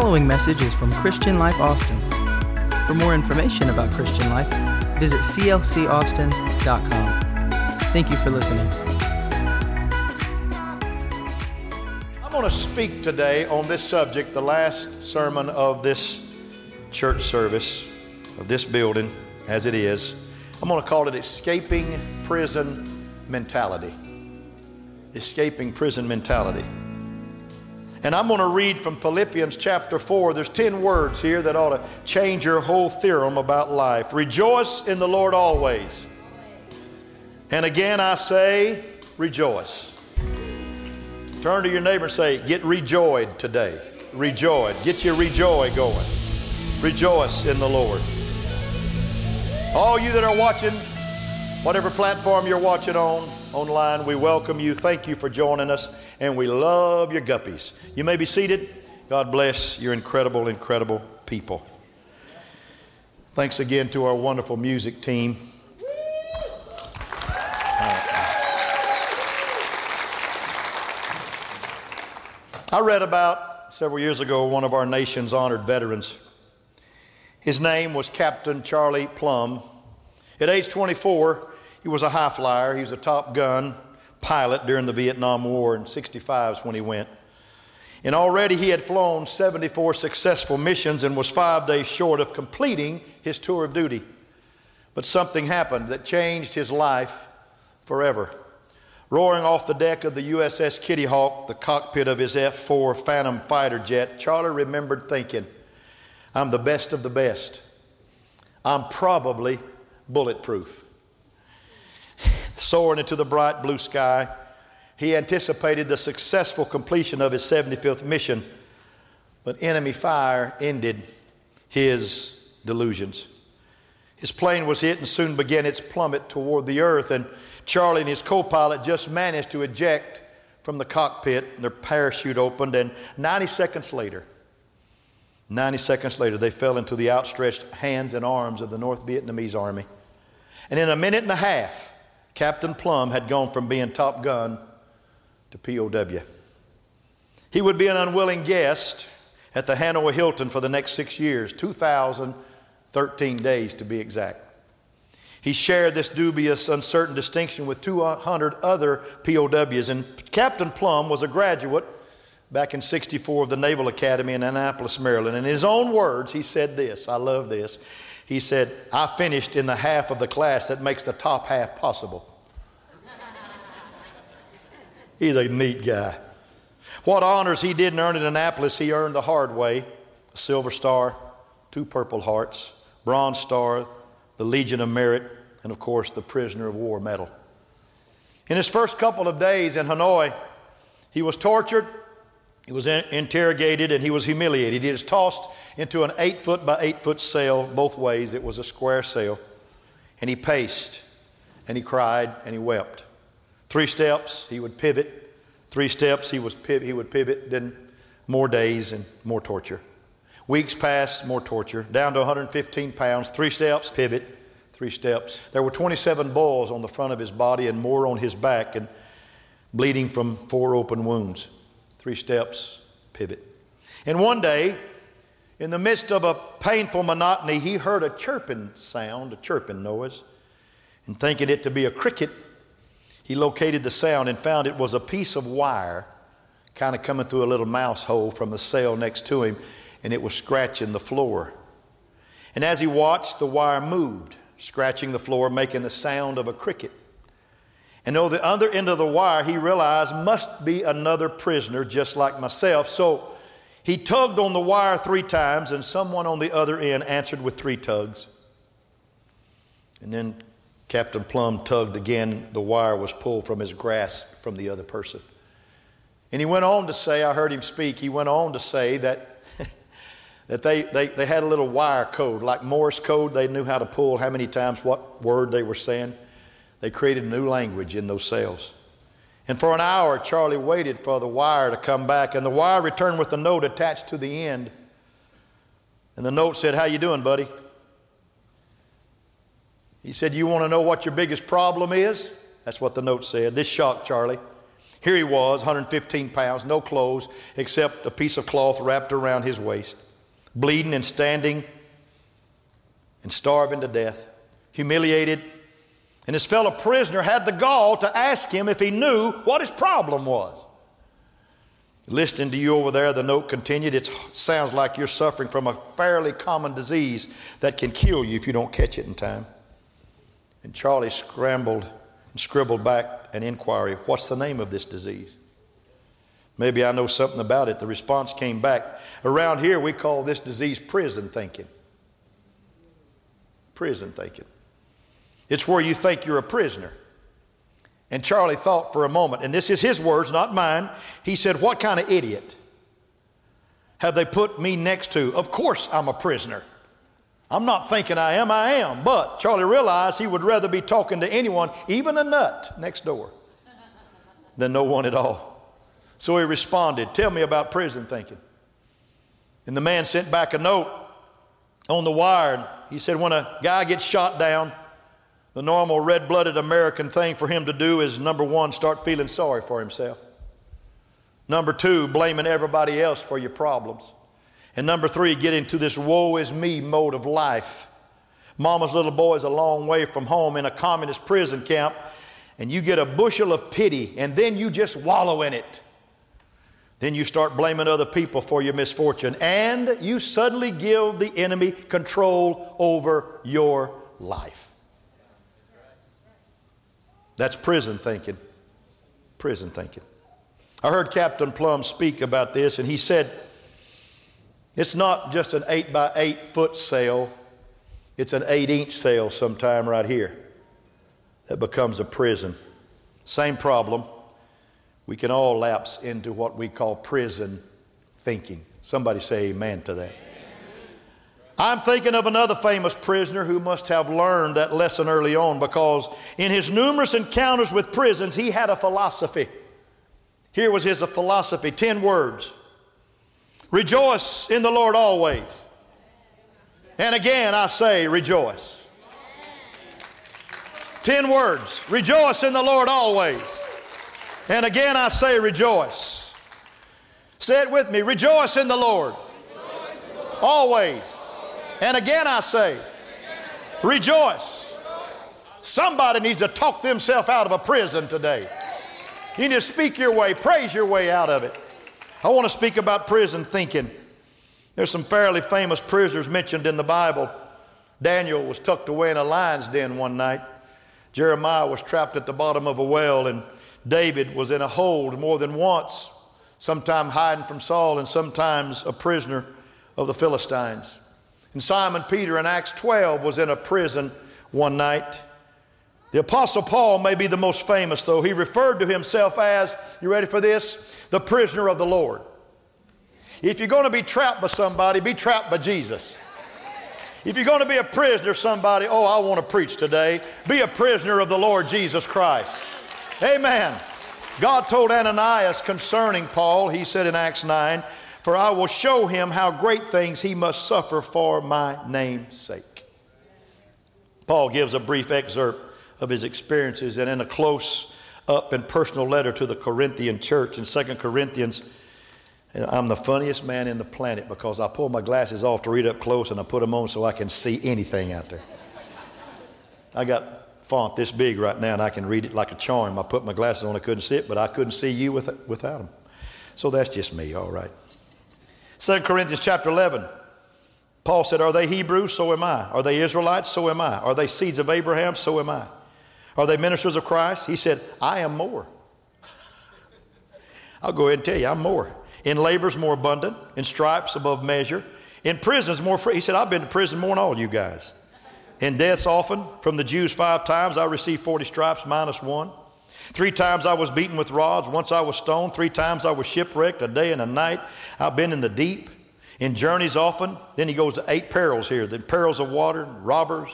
following message is from Christian Life Austin. For more information about Christian Life, visit clcaustin.com. Thank you for listening. I'm going to speak today on this subject, the last sermon of this church service, of this building as it is. I'm going to call it Escaping Prison Mentality. Escaping Prison Mentality. And I'm going to read from Philippians chapter 4. There's 10 words here that ought to change your whole theorem about life. Rejoice in the Lord always. And again I say, rejoice. Turn to your neighbor and say, get rejoiced today. Rejoice. Get your rejoice going. Rejoice in the Lord. All you that are watching, whatever platform you're watching on, online, we welcome you. Thank you for joining us, and we love your guppies. You may be seated. God bless your incredible, incredible people. Thanks again to our wonderful music team. I read about several years ago one of our nation's honored veterans. His name was Captain Charlie Plumb. At age 24, he was a high flyer. He was a Top Gun pilot during the Vietnam War, in 1965 is when he went. And already he had flown 74 successful missions and was 5 days short of completing his tour of duty. But something happened that changed his life forever. Roaring off the deck of the USS Kitty Hawk, the cockpit of his F-4 Phantom fighter jet, Charlie remembered thinking, I'm the best of the best. I'm probably bulletproof. Soaring into the bright blue sky, he anticipated the successful completion of his 75th mission, but enemy fire ended his delusions. His plane was hit and soon began its plummet toward the earth, and Charlie and his co-pilot just managed to eject from the cockpit, and their parachute opened, and 90 seconds later, they fell into the outstretched hands and arms of the North Vietnamese Army. And in a minute and a half, Captain Plumb had gone from being Top Gun to POW. He would be an unwilling guest at the Hanoi Hilton for the next 6 years, 2,013 days to be exact. He shared this dubious, uncertain distinction with 200 other POWs, and Captain Plumb was a graduate back in 1964 of the Naval Academy in Annapolis, Maryland. And in his own words, he said this, I love this. He said, I finished in the half of the class that makes the top half possible. He's a neat guy. What honors he didn't earn in Annapolis, he earned the hard way. A Silver Star, 2 Purple Hearts, Bronze Star, the Legion of Merit, and of course, the Prisoner of War Medal. In his first couple of days in Hanoi, he was tortured, he was interrogated, and he was humiliated. He was tossed into an 8-foot by 8-foot cell both ways. It was a square cell. And he paced, and he cried, and he wept. 3 steps, he would pivot. 3 steps, he would pivot, then more days and more torture. Weeks passed, more torture, down to 115 pounds. 3 steps, pivot, 3 steps. There were 27 boils on the front of his body and more on his back, and bleeding from 4 open wounds. 3 steps, pivot. And one day, in the midst of a painful monotony, he heard a chirping sound, a chirping noise, and thinking it to be a cricket, he located the sound and found it was a piece of wire kind of coming through a little mouse hole from the cell next to him, and it was scratching the floor. And as he watched, the wire moved, scratching the floor, making the sound of a cricket. And on the other end of the wire, he realized, must be another prisoner just like myself, so he tugged on the wire 3 times, and someone on the other end answered with 3 tugs. And then Captain Plumb tugged again. The wire was pulled from his grasp from the other person. And he went on to say, I heard him speak, he went on to say that, they had a little wire code, like Morse code. They knew how to pull, how many times, what word they were saying. They created a new language in those cells. And for an hour, Charlie waited for the wire to come back, and the wire returned with a note attached to the end. And the note said, how you doing, buddy? He said, you want to know what your biggest problem is? That's what the note said. This shocked Charlie. Here he was, 115 pounds, no clothes except a piece of cloth wrapped around his waist, bleeding and standing and starving to death, humiliated. And his fellow prisoner had the gall to ask him if he knew what his problem was. Listening to you over there, the note continued, it sounds like you're suffering from a fairly common disease that can kill you if you don't catch it in time. And Charlie scrambled and scribbled back an inquiry, what's the name of this disease? Maybe I know something about it. The response came back, around here we call this disease prison thinking. Prison thinking. It's where you think you're a prisoner. And Charlie thought for a moment, and this is his words, not mine. He said, what kind of idiot have they put me next to? Of course I'm a prisoner. I'm not thinking I am. But Charlie realized he would rather be talking to anyone, even a nut next door, than no one at all. So he responded, tell me about prison thinking. And the man sent back a note on the wire. He said, when a guy gets shot down, the normal red-blooded American thing for him to do is, number one, start feeling sorry for himself. Number two, blaming everybody else for your problems. And number three, get into this woe-is-me mode of life. Mama's little boy is a long way from home in a communist prison camp, and you get a bushel of pity, and then you just wallow in it. Then you start blaming other people for your misfortune, and you suddenly give the enemy control over your life. That's prison thinking. Prison thinking. I heard Captain Plumb speak about this, and he said, it's not just an 8 by 8 foot sail, it's an 8-inch sail sometime right here that becomes a prison. Same problem. We can all lapse into what we call prison thinking. Somebody say amen to that. Amen. I'm thinking of another famous prisoner who must have learned that lesson early on, because in his numerous encounters with prisons, he had a philosophy. Here was his philosophy, 10 words. Rejoice in the Lord always. And again, I say rejoice. 10 words. Rejoice in the Lord always. And again, I say rejoice. Say it with me. Rejoice in the Lord. Always. And again I say, rejoice. Somebody needs to talk themselves out of a prison today. You need to speak your way, praise your way out of it. I want to speak about prison thinking. There's some fairly famous prisoners mentioned in the Bible. Daniel was tucked away in a lion's den one night. Jeremiah was trapped at the bottom of a well, and David was in a hold more than once, sometimes hiding from Saul and sometimes a prisoner of the Philistines. And Simon Peter in Acts 12 was in a prison one night. The Apostle Paul may be the most famous, though. He referred to himself as, you ready for this? The prisoner of the Lord. If you're going to be trapped by somebody, be trapped by Jesus. If you're going to be a prisoner of somebody, oh, I want to preach today. Be a prisoner of the Lord Jesus Christ. Amen. God told Ananias concerning Paul, he said in Acts 9, for I will show him how great things he must suffer for my name's sake. Paul gives a brief excerpt of his experiences, and in a close-up and personal letter to the Corinthian church in 2 Corinthians, I'm the funniest man in the planet because I pull my glasses off to read up close and I put them on so I can see anything out there. I got font this big right now and I can read it like a charm. I put my glasses on, I couldn't see it, but I couldn't see you without them. So that's just me, all right. 2 Corinthians chapter 11, Paul said, are they Hebrews? So am I. Are they Israelites? So am I. Are they seeds of Abraham? So am I. Are they ministers of Christ? He said, I am more. I'll go ahead and tell you, I'm more. In labors more abundant, in stripes above measure, in prisons more free. He said, I've been to prison more than all you guys. In deaths often, from the Jews 5 times, I received 40 stripes minus 1. 3 times I was beaten with rods, once I was stoned, 3 times I was shipwrecked, a day and a night. I've been in the deep, in journeys often. Then he goes to 8 perils here, the perils of water, robbers,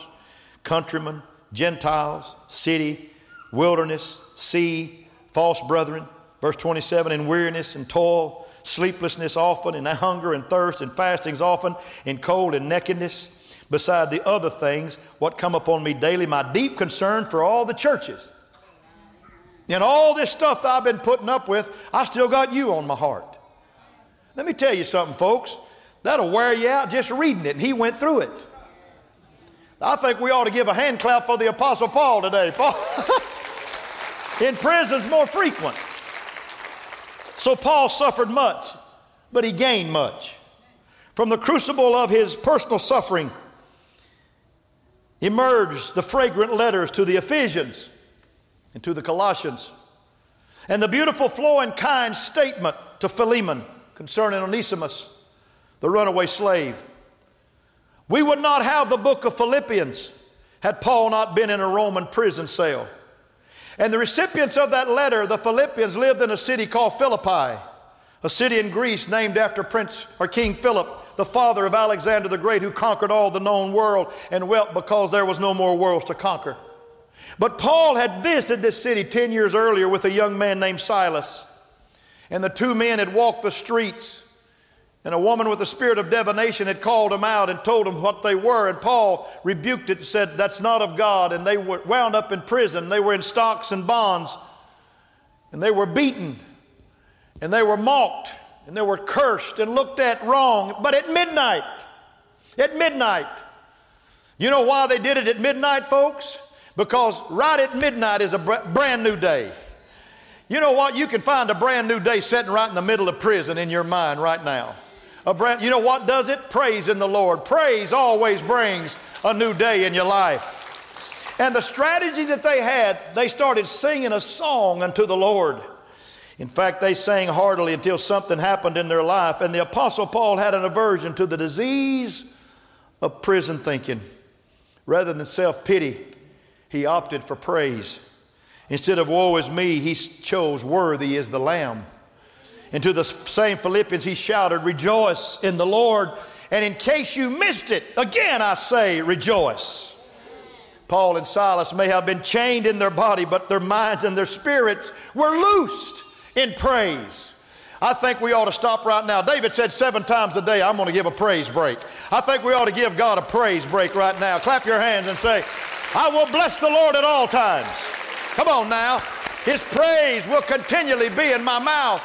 countrymen, Gentiles, city, wilderness, sea, false brethren. Verse 27, in weariness and toil, sleeplessness often, in hunger and thirst, and fastings often, in cold and nakedness, beside the other things, what come upon me daily, my deep concern for all the churches. In all this stuff that I've been putting up with, I still got you on my heart. Let me tell you something, folks. That'll wear you out just reading it. And he went through it. I think we ought to give a hand clap for the Apostle Paul today. Paul in prison's more frequent. So Paul suffered much, but he gained much. From the crucible of his personal suffering emerged the fragrant letters to the Ephesians and to the Colossians, and the beautiful flow and kind statement to Philemon concerning Onesimus, the runaway slave. We would not have the book of Philippians had Paul not been in a Roman prison cell. And the recipients of that letter, the Philippians, lived in a city called Philippi, a city in Greece named after King Philip, the father of Alexander the Great, who conquered all the known world and wept because there was no more worlds to conquer. But Paul had visited this city 10 years earlier with a young man named Silas. And the two men had walked the streets. And a woman with the spirit of divination had called them out and told them what they were. And Paul rebuked it and said, that's not of God. And they were wound up in prison. They were in stocks and bonds. And they were beaten. And they were mocked. And they were cursed and looked at wrong. But at midnight, you know why they did it at midnight, folks? Because right at midnight is a brand new day. You know what? You can find a brand new day sitting right in the middle of prison in your mind right now. You know what does it? Praise in the Lord. Praise always brings a new day in your life. And the strategy that they had, they started singing a song unto the Lord. In fact, they sang heartily until something happened in their life. And the Apostle Paul had an aversion to the disease of prison thinking. Rather than self-pity, he opted for praise. Instead of woe is me, he chose worthy is the Lamb. And to the same Philippians, he shouted, rejoice in the Lord. And in case you missed it, again I say, rejoice. Paul and Silas may have been chained in their body, but their minds and their spirits were loosed in praise. I think we ought to stop right now. David said 7 times a day, I'm going to give a praise break. I think we ought to give God a praise break right now. Clap your hands and say, I will bless the Lord at all times. Come on now. His praise will continually be in my mouth.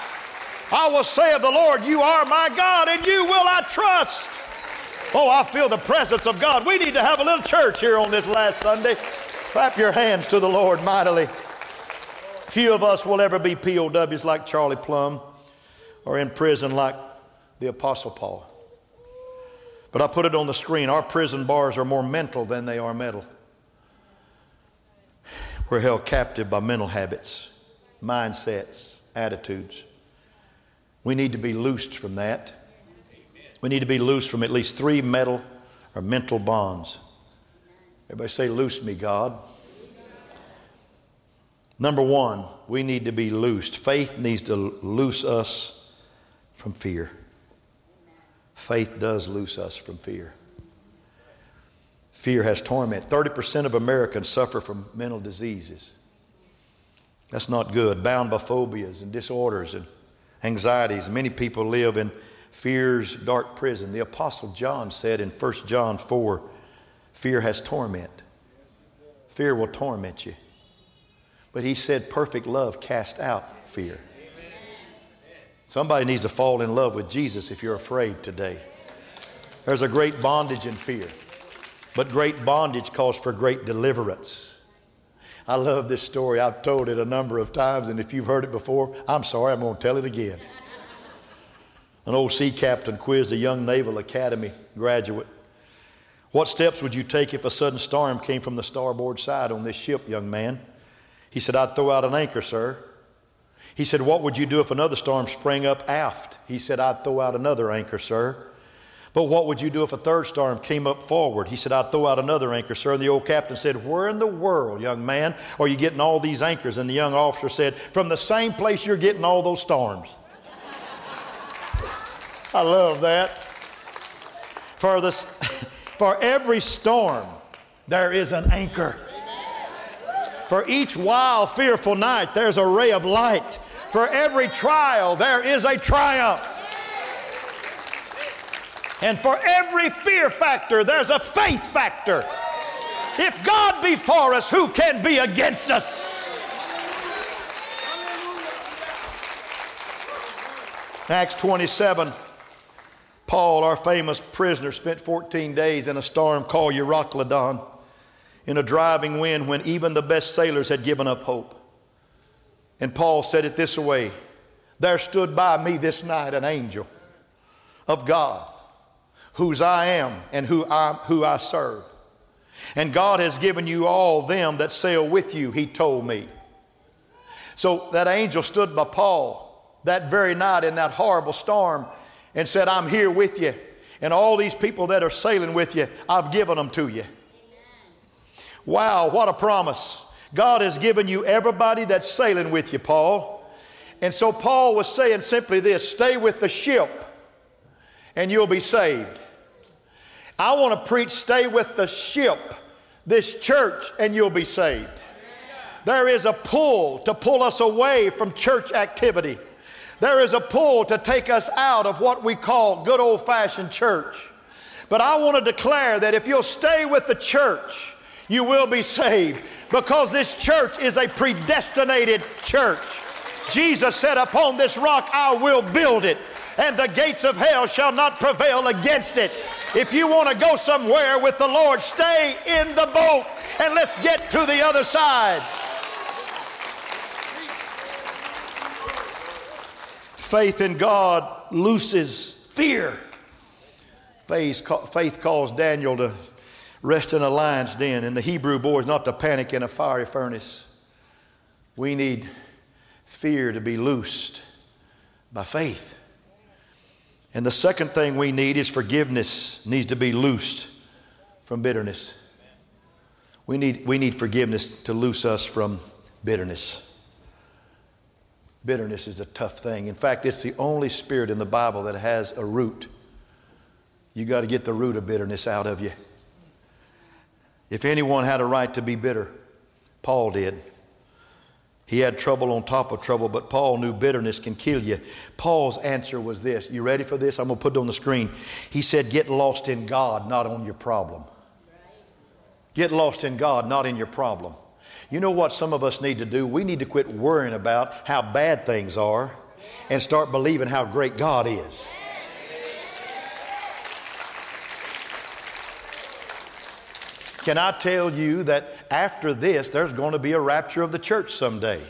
I will say of the Lord, you are my God, and you will I trust. Oh, I feel the presence of God. We need to have a little church here on this last Sunday. Clap your hands to the Lord mightily. Few of us will ever be POWs like Charlie Plumb or in prison like the Apostle Paul. But I put it on the screen. Our prison bars are more mental than they are metal. We're held captive by mental habits, mindsets, attitudes. We need to be loosed from that. We need to be loosed from at least 3 metal or mental bonds. Everybody say, loose me, God. Number 1, we need to be loosed. Faith needs to loose us from fear. Faith does loose us from fear. Fear has torment. 30% of Americans suffer from mental diseases. That's not good. Bound by phobias and disorders and anxieties. Many people live in fear's dark prison. The Apostle John said in 1 John 4, fear has torment. Fear will torment you. But he said perfect love casts out fear. Somebody needs to fall in love with Jesus if you're afraid today. There's a great bondage in fear. But great bondage calls for great deliverance. I love this story. I've told it a number of times, and if you've heard it before, I'm sorry, I'm going to tell it again. An old sea captain quizzed a young Naval Academy graduate. What steps would you take if a sudden storm came from the starboard side on this ship, young man? He said, I'd throw out an anchor, sir. He said, what would you do if another storm sprang up aft? He said, I'd throw out another anchor, sir. But what would you do if a third storm came up forward? He said, I'd throw out another anchor, sir. And the old captain said, where in the world, young man, are you getting all these anchors? And the young officer said, from the same place you're getting all those storms. I love that. For every storm, there is an anchor. For each wild, fearful night, there's a ray of light. For every trial, there is a triumph. And for every fear factor, there's a faith factor. If God be for us, who can be against us? Acts 27, Paul, our famous prisoner, spent 14 days in a storm called Euroclydon, in a driving wind when even the best sailors had given up hope. And Paul said it this way, "There stood by me this night an angel of God, whose I am and who I serve. And God has given you all them that sail with you," he told me. So that angel stood by Paul that very night in that horrible storm and said, "I'm here with you. And all these people that are sailing with you, I've given them to you." Amen. Wow, what a promise. God has given you everybody that's sailing with you, Paul. And so Paul was saying simply this, stay with the ship and you'll be saved. I want to preach, stay with the ship, this church, and you'll be saved. There is a pull to pull us away from church activity. There is a pull to take us out of what we call good old-fashioned church. But I want to declare that if you'll stay with the church, you will be saved, because this church is a predestinated church. Jesus said, "Upon this rock I will build it, and the gates of hell shall not prevail against it." If you want to go somewhere with the Lord, stay in the boat and let's get to the other side. Faith in God looses fear. Faith caused Daniel to rest in a lion's den and the Hebrew boys not to panic in a fiery furnace. We need fear to be loosed by faith. And the second thing we need is forgiveness needs to be loosed from bitterness. We need forgiveness to loose us from bitterness. Bitterness is a tough thing. In fact, it's the only spirit in the Bible that has a root. You got to get the root of bitterness out of you. If anyone had a right to be bitter, Paul did. He had trouble on top of trouble, but Paul knew bitterness can kill you. Paul's answer was this. You ready for this? I'm going to put it on the screen. He said, get lost in God, not on your problem. Get lost in God, not in your problem. You know what some of us need to do? We need to quit worrying about how bad things are and start believing how great God is. Can I tell you that after this, there's going to be a rapture of the church someday.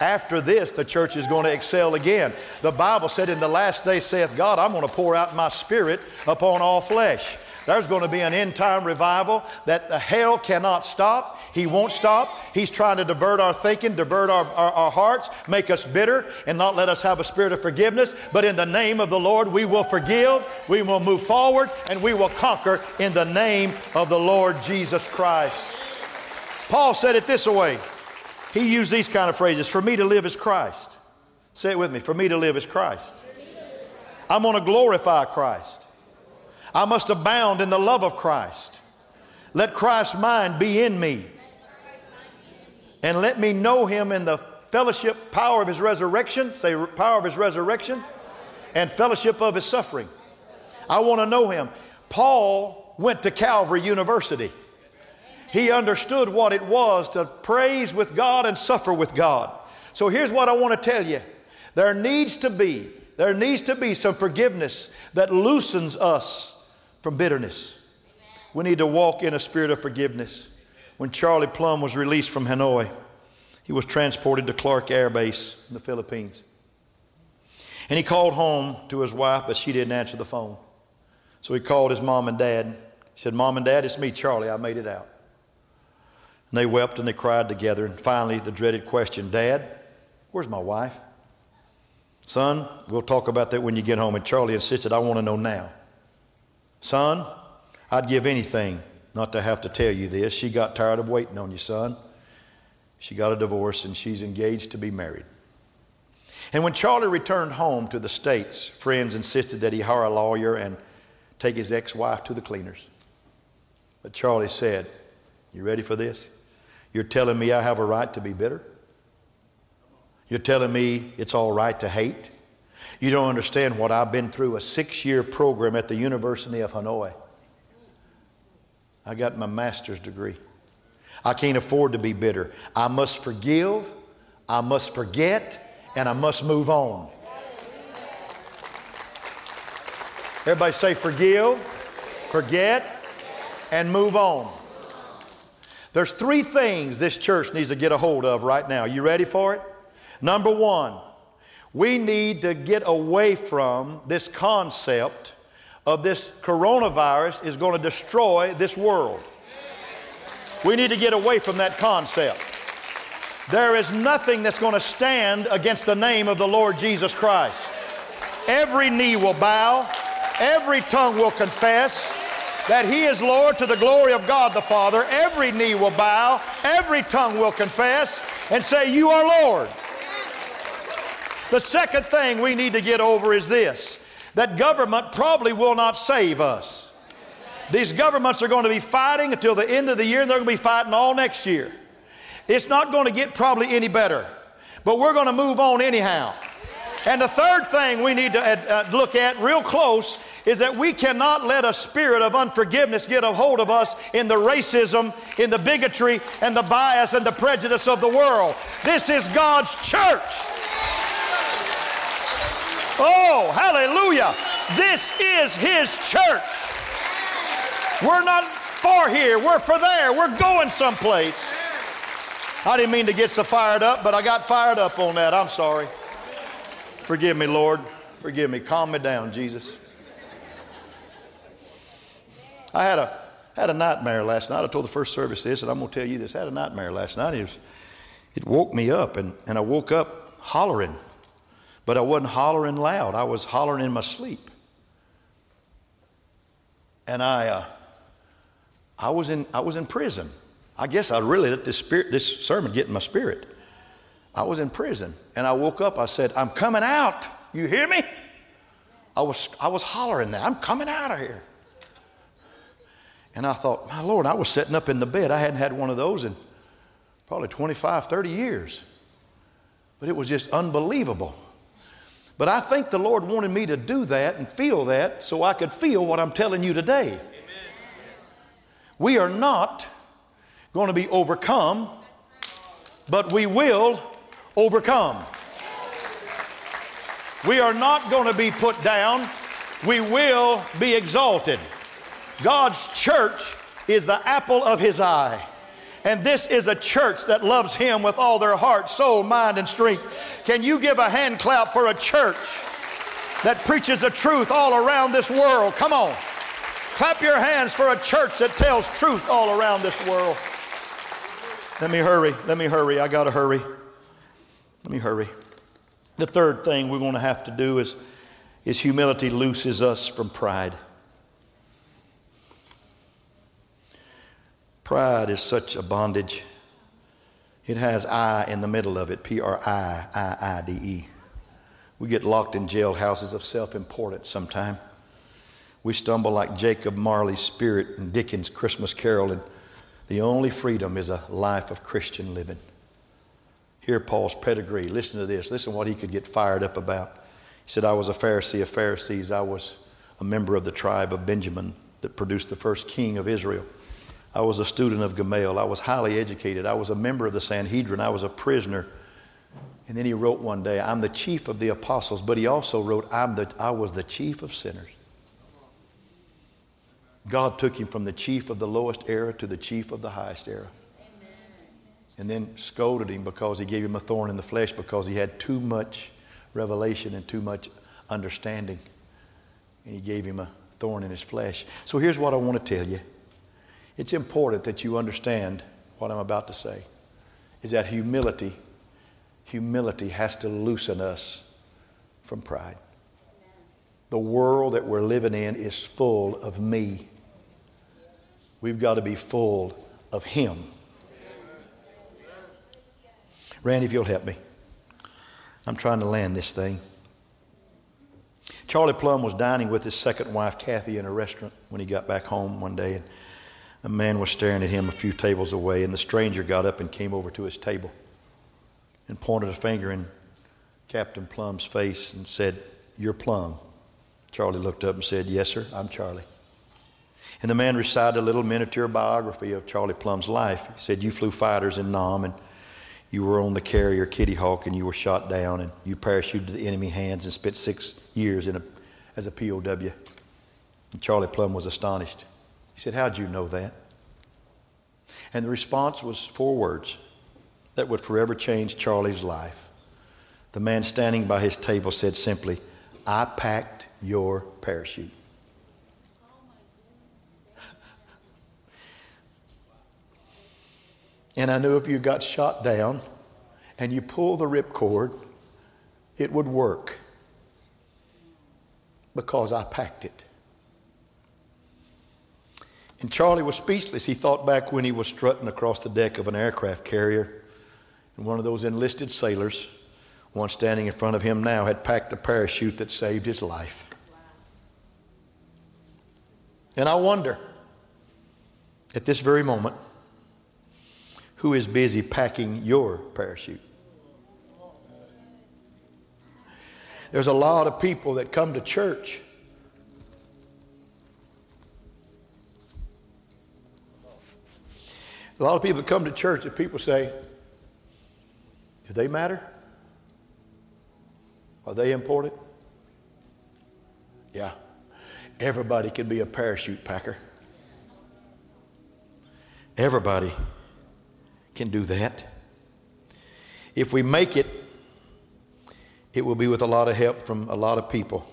After this, the church is going to excel again. The Bible said, in the last day saith God, I'm going to pour out my spirit upon all flesh. There's going to be an end-time revival that the hell cannot stop. He won't stop. He's trying to divert our thinking, divert our hearts, make us bitter, and not let us have a spirit of forgiveness. But in the name of the Lord, we will forgive, we will move forward, and we will conquer in the name of the Lord Jesus Christ. Paul said it this way. He used these kind of phrases. For me to live is Christ. Say it with me. For me to live is Christ. I'm going to glorify Christ. I must abound in the love of Christ. Let Christ's mind be in me. And let me know him in the fellowship power of his resurrection. Say power of his resurrection. And fellowship of his suffering. I want to know him. Paul went to Calvary University. He understood what it was to praise with God and suffer with God. So here's what I want to tell you. There needs to be some forgiveness that loosens us from bitterness. We need to walk in a spirit of forgiveness. When Charlie Plumb was released from Hanoi, he was transported to Clark Air Base in the Philippines. And he called home to his wife, but she didn't answer the phone. So he called his mom and dad. He said, Mom and Dad, it's me, Charlie. I made it out. And they wept and they cried together. And finally, the dreaded question, Dad, where's my wife? Son, we'll talk about that when you get home. And Charlie insisted, I want to know now. Son, I'd give anything not to have to tell you this. She got tired of waiting on you, son. She got a divorce and she's engaged to be married. And when Charlie returned home to the States, friends insisted that he hire a lawyer and take his ex-wife to the cleaners. But Charlie said, you ready for this? You're telling me I have a right to be bitter? You're telling me it's all right to hate? You don't understand what I've been through, a 6-year program at the University of Hanoi. I got my master's degree. I can't afford to be bitter. I must forgive, I must forget, and I must move on. Everybody say forgive, forget, and move on. There's three things this church needs to get a hold of right now. You ready for it? Number one, we need to get away from this concept of this coronavirus is going to destroy this world. We need to get away from that concept. There is nothing that's going to stand against the name of the Lord Jesus Christ. Every knee will bow, every tongue will confess that He is Lord to the glory of God the Father. Every knee will bow, every tongue will confess and say, "You are Lord." The second thing we need to get over is this, that government probably will not save us. These governments are going to be fighting until the end of the year, and they're going to be fighting all next year. It's not going to get probably any better, but we're going to move on anyhow. And the third thing we need to look at real close is that we cannot let a spirit of unforgiveness get a hold of us in the racism, in the bigotry, and the bias and the prejudice of the world. This is God's church. Oh, hallelujah. This is His church. We're not for here. We're for there. We're going someplace. I didn't mean to get so fired up, but I got fired up on that. I'm sorry. Forgive me, Lord. Forgive me. Calm me down, Jesus. I had a nightmare last night. I told the first service this, and I'm going to tell you this. I had a nightmare last night. It woke me up, and I woke up hollering. But I wasn't hollering loud. I was hollering in my sleep. And I was in prison. I guess I really let this sermon get in my spirit. I was in prison, and I woke up. I said, "I'm coming out. You hear me?" I was hollering that. I'm coming out of here. And I thought, my Lord, I was sitting up in the bed. I hadn't had one of those in probably 25, 30 years. But it was just unbelievable. But I think the Lord wanted me to do that and feel that so I could feel what I'm telling you today. Amen. We are not going to be overcome, but we will overcome. We are not going to be put down. We will be exalted. God's church is the apple of His eye. And this is a church that loves Him with all their heart, soul, mind, and strength. Can you give a hand clap for a church that preaches the truth all around this world? Come on. Clap your hands for a church that tells truth all around this world. Let me hurry. I got to hurry. The third thing we're going to have to do is humility looses us from pride. Pride is such a bondage. It has I in the middle of it, P-R-I-I-I-D-E. We get locked in jailhouses of self-importance sometime. We stumble like Jacob Marley's spirit in Dickens' Christmas Carol, and the only freedom is a life of Christian living. Hear Paul's pedigree. Listen to this. Listen what he could get fired up about. He said, "I was a Pharisee of Pharisees. I was a member of the tribe of Benjamin that produced the first king of Israel. I was a student of Gamaliel. I was highly educated. I was a member of the Sanhedrin. I was a prisoner." And then he wrote one day, "I'm the chief of the apostles," but he also wrote, I was the chief of sinners. God took him from the chief of the lowest era to the chief of the highest era. Amen. And then scolded him because he gave him a thorn in the flesh because he had too much revelation and too much understanding. And he gave him a thorn in his flesh. So here's what I want to tell you. It's important that you understand what I'm about to say, is that humility has to loosen us from pride. The world that we're living in is full of me. We've got to be full of Him. Randy, if you'll help me. I'm trying to land this thing. Charlie Plumb was dining with his second wife, Kathy, in a restaurant when he got back home one day, and a man was staring at him a few tables away, and the stranger got up and came over to his table and pointed a finger in Captain Plum's face and said, "You're Plum." Charlie looked up and said, "Yes, sir, I'm Charlie." And the man recited a little miniature biography of Charlie Plum's life. He said, "You flew fighters in Nam, and you were on the carrier Kitty Hawk, and you were shot down, and you parachuted to the enemy hands and spent 6 years as a POW. And Charlie Plumb was astonished. He said, "How'd you know that?" And the response was four words that would forever change Charlie's life. The man standing by his table said simply, "I packed your parachute." And I knew if you got shot down and you pull the ripcord, it would work because I packed it. And Charlie was speechless. He thought back when he was strutting across the deck of an aircraft carrier, and one of those enlisted sailors, one standing in front of him now, had packed a parachute that saved his life. And I wonder, at this very moment, who is busy packing your parachute? There's a lot of people that come to church that people say, do they matter? Are they important? Yeah. Everybody can be a parachute packer. Everybody can do that. If we make it, it will be with a lot of help from a lot of people.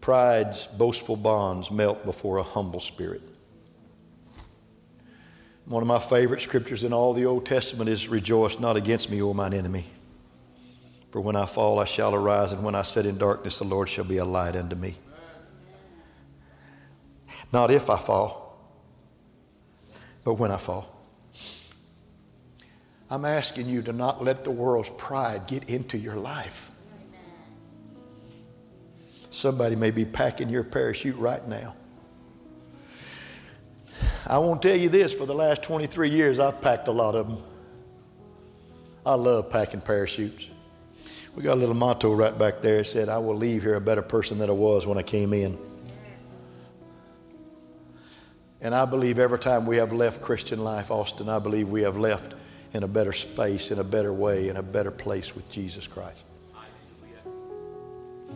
Pride's boastful bonds melt before a humble spirit. One of my favorite scriptures in all the Old Testament is, "Rejoice not against me, O mine enemy. For when I fall, I shall arise, and when I sit in darkness, the Lord shall be a light unto me." Not if I fall, but when I fall. I'm asking you to not let the world's pride get into your life. Somebody may be packing your parachute right now. I won't tell you this, for the last 23 years, I've packed a lot of them. I love packing parachutes. We got a little motto right back there. It said, "I will leave here a better person than I was when I came in." And I believe every time we have left Christian Life Austin, I believe we have left in a better space, in a better way, in a better place with Jesus Christ.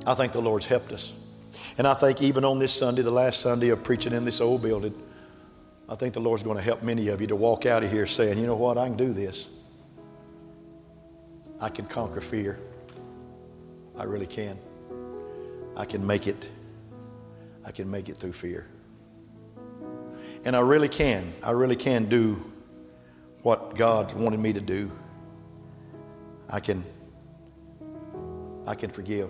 I think the Lord's helped us. And I think even on this Sunday, the last Sunday of preaching in this old building, I think the Lord's going to help many of you to walk out of here saying, you know what, I can do this. I can conquer fear. I really can. I can make it. I can make it through fear. And I really can. I really can do what God wanted me to do. I can forgive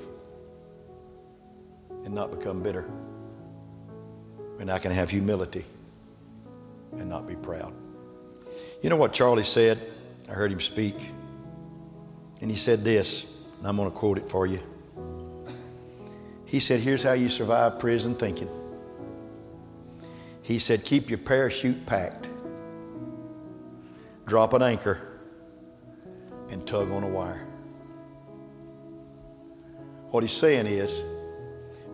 and not become bitter. And I can have humility and not be proud. You know what Charlie said? I heard him speak. And he said this, and I'm going to quote it for you. He said, here's how you survive prison thinking. He said, keep your parachute packed. Drop an anchor and tug on a wire. What he's saying is,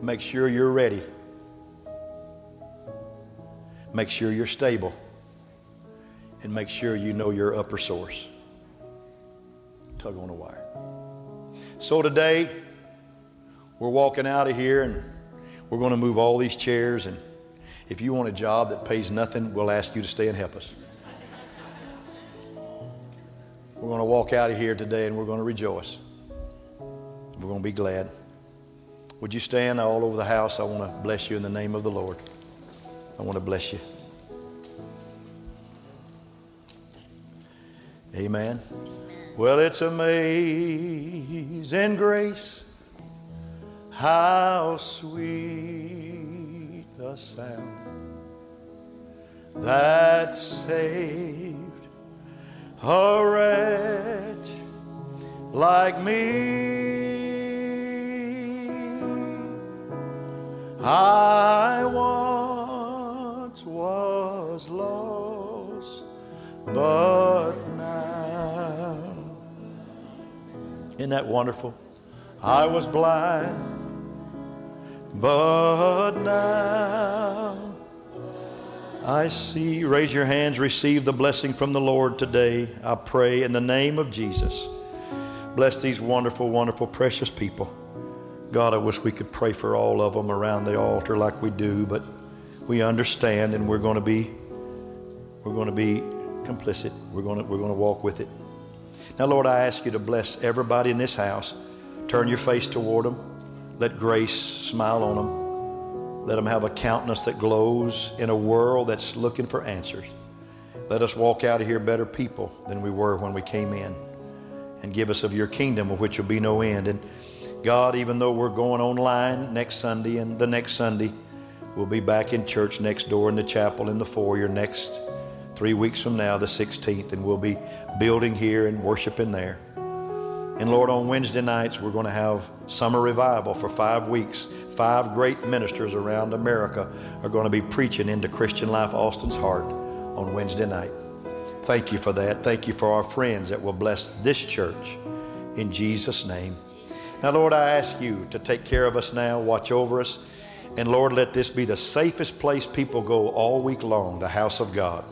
make sure you're ready. Make sure you're stable. And make sure you know your upper source. Tug on a wire. So today, we're walking out of here and we're going to move all these chairs. And if you want a job that pays nothing, we'll ask you to stay and help us. We're going to walk out of here today and we're going to rejoice. We're going to be glad. Would you stand all over the house? I want to bless you in the name of the Lord. I want to bless you. Amen. Well, it's amazing grace, how sweet the sound that saved a wretch like me. I once was lost, but now. Isn't that wonderful? I was blind, but now I see. Raise your hands. Receive the blessing from the Lord today. I pray in the name of Jesus. Bless these wonderful, wonderful, precious people. God, I wish we could pray for all of them around the altar like we do, but we understand, and we're going to be complicit. We're going to walk with it. Now, Lord, I ask you to bless everybody in this house. Turn your face toward them. Let grace smile on them. Let them have a countenance that glows in a world that's looking for answers. Let us walk out of here better people than we were when we came in, and give us of your kingdom, of which will be no end. And God, even though we're going online next Sunday and the next Sunday, we'll be back in church next door in the chapel in the foyer next 3 weeks from now, the 16th, and we'll be building here and worshiping there. And Lord, on Wednesday nights, we're going to have summer revival for 5 weeks. 5 great ministers around America are going to be preaching into Christian Life Austin's heart on Wednesday night. Thank you for that. Thank you for our friends that will bless this church, in Jesus' name. Now, Lord, I ask you to take care of us now, watch over us, and Lord, let this be the safest place people go all week long, the house of God.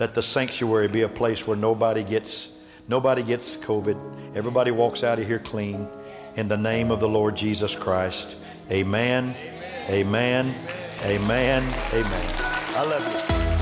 Let the sanctuary be a place where nobody gets COVID. Everybody walks out of here clean. In the name of the Lord Jesus Christ, amen, amen, amen, amen. I love you.